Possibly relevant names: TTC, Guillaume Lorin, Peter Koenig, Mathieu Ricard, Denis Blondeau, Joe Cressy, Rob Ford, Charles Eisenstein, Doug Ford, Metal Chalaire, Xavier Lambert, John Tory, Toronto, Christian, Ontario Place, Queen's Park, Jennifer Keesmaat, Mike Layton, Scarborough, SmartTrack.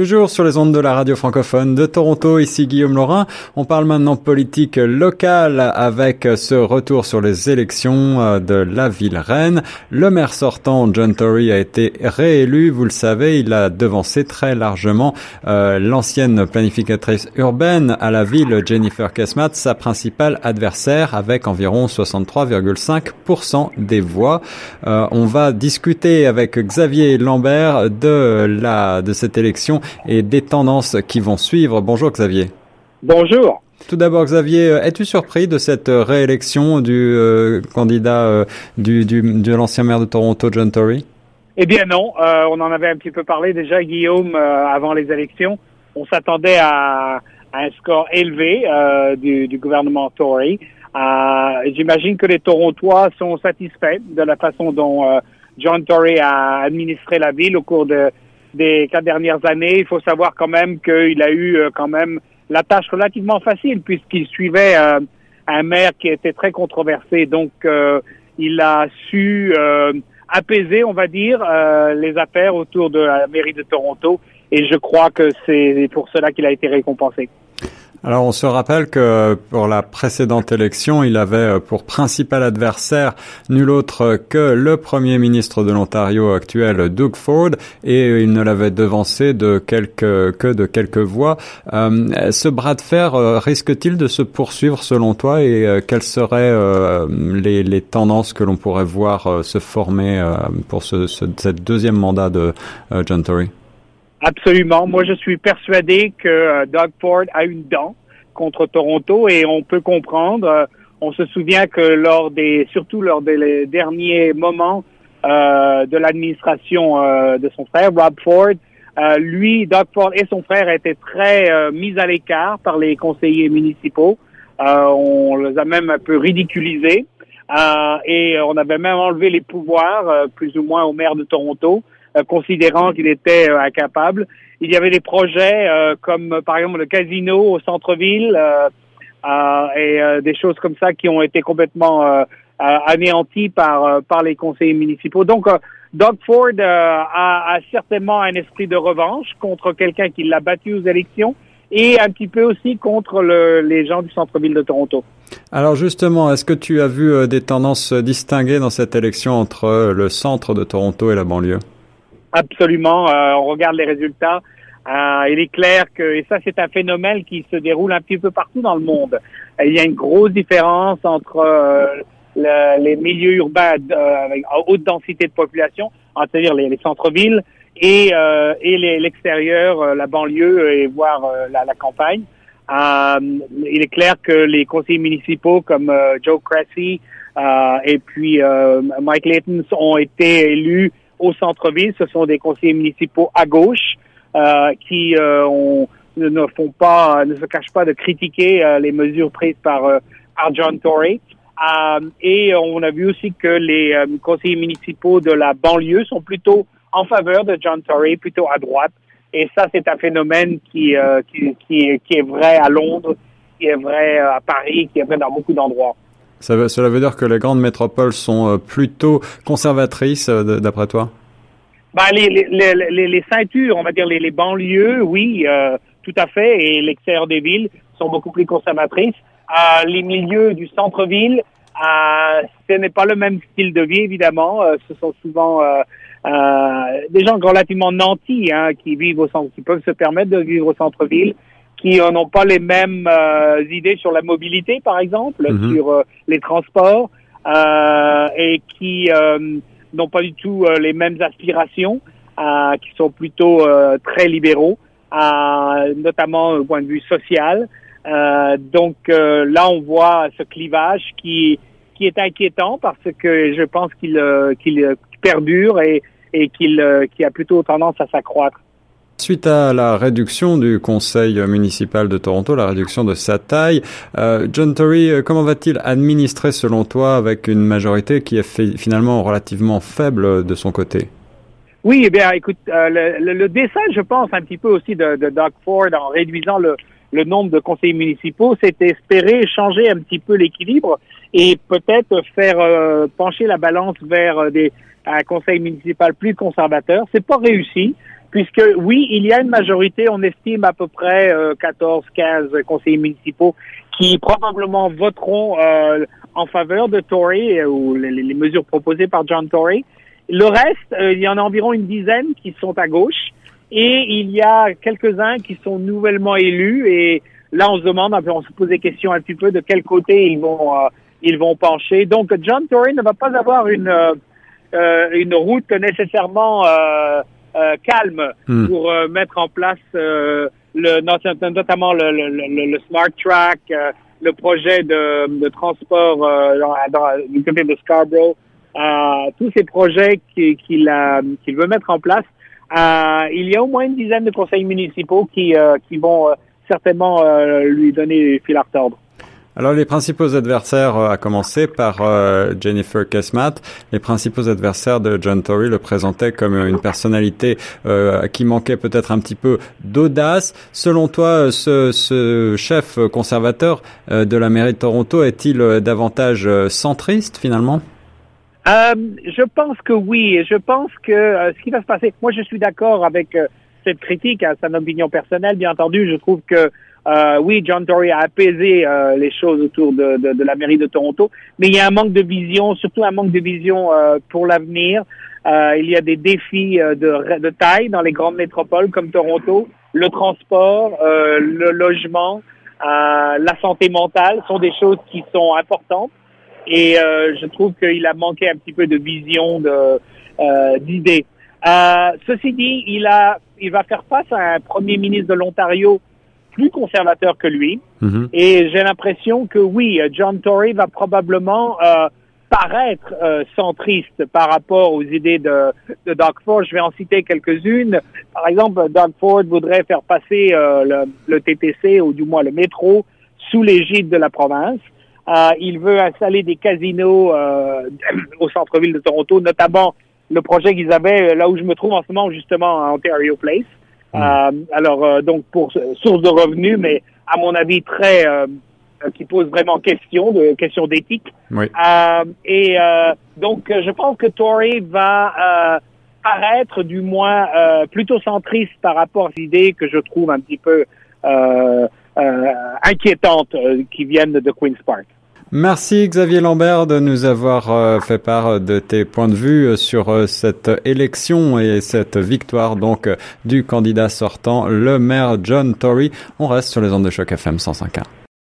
Toujours sur les ondes de la radio francophone de Toronto, ici Guillaume Lorin. On parle maintenant politique locale avec ce retour sur les élections de la ville reine. Le maire sortant, John Tory, a été réélu. Vous le savez, il a devancé très largement l'ancienne planificatrice urbaine à la ville, Jennifer Keesmaat, sa principale adversaire, avec environ 63,5% des voix. On va discuter avec Xavier Lambert de cette élection et des tendances qui vont suivre. Bonjour Xavier. Bonjour. Tout d'abord Xavier, es-tu surpris de cette réélection du candidat de l'ancien maire de Toronto, John Tory? Eh bien non, on en avait un petit peu parlé déjà Guillaume avant les élections. On s'attendait à un score élevé du gouvernement Tory. J'imagine que les Torontois sont satisfaits de la façon dont John Tory a administré la ville au cours des 4 dernières années. Il faut savoir quand même qu'il a eu quand même la tâche relativement facile puisqu'il suivait un maire qui était très controversé. Donc, il a su apaiser, on va dire, les affaires autour de la mairie de Toronto. Et je crois que c'est pour cela qu'il a été récompensé. Alors, on se rappelle que pour la précédente élection, il avait pour principal adversaire nul autre que le premier ministre de l'Ontario actuel, Doug Ford, et il ne l'avait devancé de quelques voix. Ce bras de fer risque-t-il de se poursuivre selon toi et quelles seraient les tendances que l'on pourrait voir se former pour cette deuxième mandat de John Tory? Absolument. Moi, je suis persuadé que Doug Ford a une dent contre Toronto et on peut comprendre. On se souvient que surtout lors des derniers moments de l'administration de son frère, Rob Ford, Doug Ford et son frère étaient très mis à l'écart par les conseillers municipaux. On les a même un peu ridiculisés et on avait même enlevé les pouvoirs plus ou moins au maire de Toronto. Considérant qu'il était incapable. Il y avait des projets comme par exemple le casino au centre-ville et des choses comme ça qui ont été complètement anéanties par les conseillers municipaux. Donc Doug Ford a certainement un esprit de revanche contre quelqu'un qui l'a battu aux élections et un petit peu aussi contre les gens du centre-ville de Toronto. Alors justement, est-ce que tu as vu des tendances distinguées dans cette élection entre le centre de Toronto et la banlieue? Absolument. On regarde les résultats. Il est clair que, et ça c'est un phénomène qui se déroule un petit peu partout dans le monde, il y a une grosse différence entre les milieux urbains avec haute densité de population, c'est-à-dire les centres-villes, et l'extérieur, la banlieue et voire la campagne. Il est clair que les conseillers municipaux comme Joe Cressy et puis Mike Layton ont été élus au centre-ville. Ce sont des conseillers municipaux à gauche qui ne se cachent pas de critiquer les mesures prises par John Tory. Et on a vu aussi que les conseillers municipaux de la banlieue sont plutôt en faveur de John Tory, plutôt à droite. Et ça, c'est un phénomène qui est vrai à Londres, qui est vrai à Paris, qui est vrai dans beaucoup d'endroits. Cela veut dire que les grandes métropoles sont plutôt conservatrices, d'après toi? Les ceintures, on va dire les banlieues, oui, tout à fait, et l'extérieur des villes sont beaucoup plus conservatrices. Les milieux du centre-ville, ce n'est pas le même style de vie, évidemment. Ce sont souvent des gens relativement nantis qui peuvent se permettre de vivre au centre-ville, qui n'ont pas les mêmes idées sur la mobilité, par exemple, sur les transports, et qui n'ont pas du tout les mêmes aspirations, qui sont plutôt très libéraux, notamment au point de vue social. Donc là, on voit ce clivage qui est inquiétant parce que je pense qu'il perdure et qu'il a plutôt tendance à s'accroître. Suite à la réduction du conseil municipal de Toronto, la réduction de sa taille, John Tory, comment va-t-il administrer selon toi avec une majorité qui est finalement relativement faible de son côté? Oui, eh bien, écoute, le dessin, je pense, un petit peu aussi de Doug Ford en réduisant le nombre de conseillers municipaux, c'est espérer changer un petit peu l'équilibre et peut-être faire pencher la balance vers un conseil municipal plus conservateur. C'est pas réussi. puisque oui, il y a une majorité, on estime à peu près 14-15 conseillers municipaux qui probablement voteront en faveur de Tory ou les mesures proposées par John Tory. Le reste, il y en a environ une dizaine qui sont à gauche et il y a quelques-uns qui sont nouvellement élus et là on se demande, on se pose des questions un petit peu de quel côté ils vont pencher. Donc John Tory ne va pas avoir une route nécessairement calme pour mettre en place notamment le SmartTrack, le projet de transport du côté de Scarborough, tous ces projets qu'il veut mettre en place. Il y a au moins une dizaine de conseils municipaux qui vont certainement lui donner fil à retordre. Alors, les principaux adversaires, à commencer par Jennifer Keesmaat, les principaux adversaires de John Tory le présentaient comme une personnalité qui manquait peut-être un petit peu d'audace. Selon toi, ce chef conservateur de la mairie de Toronto est-il davantage centriste, finalement? Je pense que oui. Et je pense que ce qui va se passer... Moi, je suis d'accord avec cette critique, à son opinion personnelle, bien entendu. Je trouve que oui, John Tory a apaisé les choses autour de la mairie de Toronto, mais il y a un manque de vision, surtout un manque de vision pour l'avenir. Il y a des défis de taille dans les grandes métropoles comme Toronto. Le transport, le logement, la santé mentale sont des choses qui sont importantes. Et je trouve qu'il a manqué un petit peu de vision, d'idées. Ceci dit, il va faire face à un premier ministre de l'Ontario plus conservateur que lui. Mm-hmm. Et j'ai l'impression que oui, John Tory va probablement paraître centriste par rapport aux idées de Doug Ford. Je vais en citer quelques-unes. Par exemple, Doug Ford voudrait faire passer le TTC, ou du moins le métro, sous l'égide de la province. Il veut installer des casinos au centre-ville de Toronto, notamment le projet qu'ils avaient là où je me trouve en ce moment, justement, à Ontario Place. Alors, donc, pour source de revenus, mais à mon avis très qui pose vraiment question d'éthique. Oui. Donc, je pense que Tory va paraître, du moins, plutôt centriste par rapport à ces idées que je trouve un petit peu inquiétantes qui viennent de Queen's Park. Merci Xavier Lambert de nous avoir fait part de tes points de vue sur cette élection et cette victoire donc du candidat sortant, le maire John Tory. On reste sur les ondes de choc FM 105.1.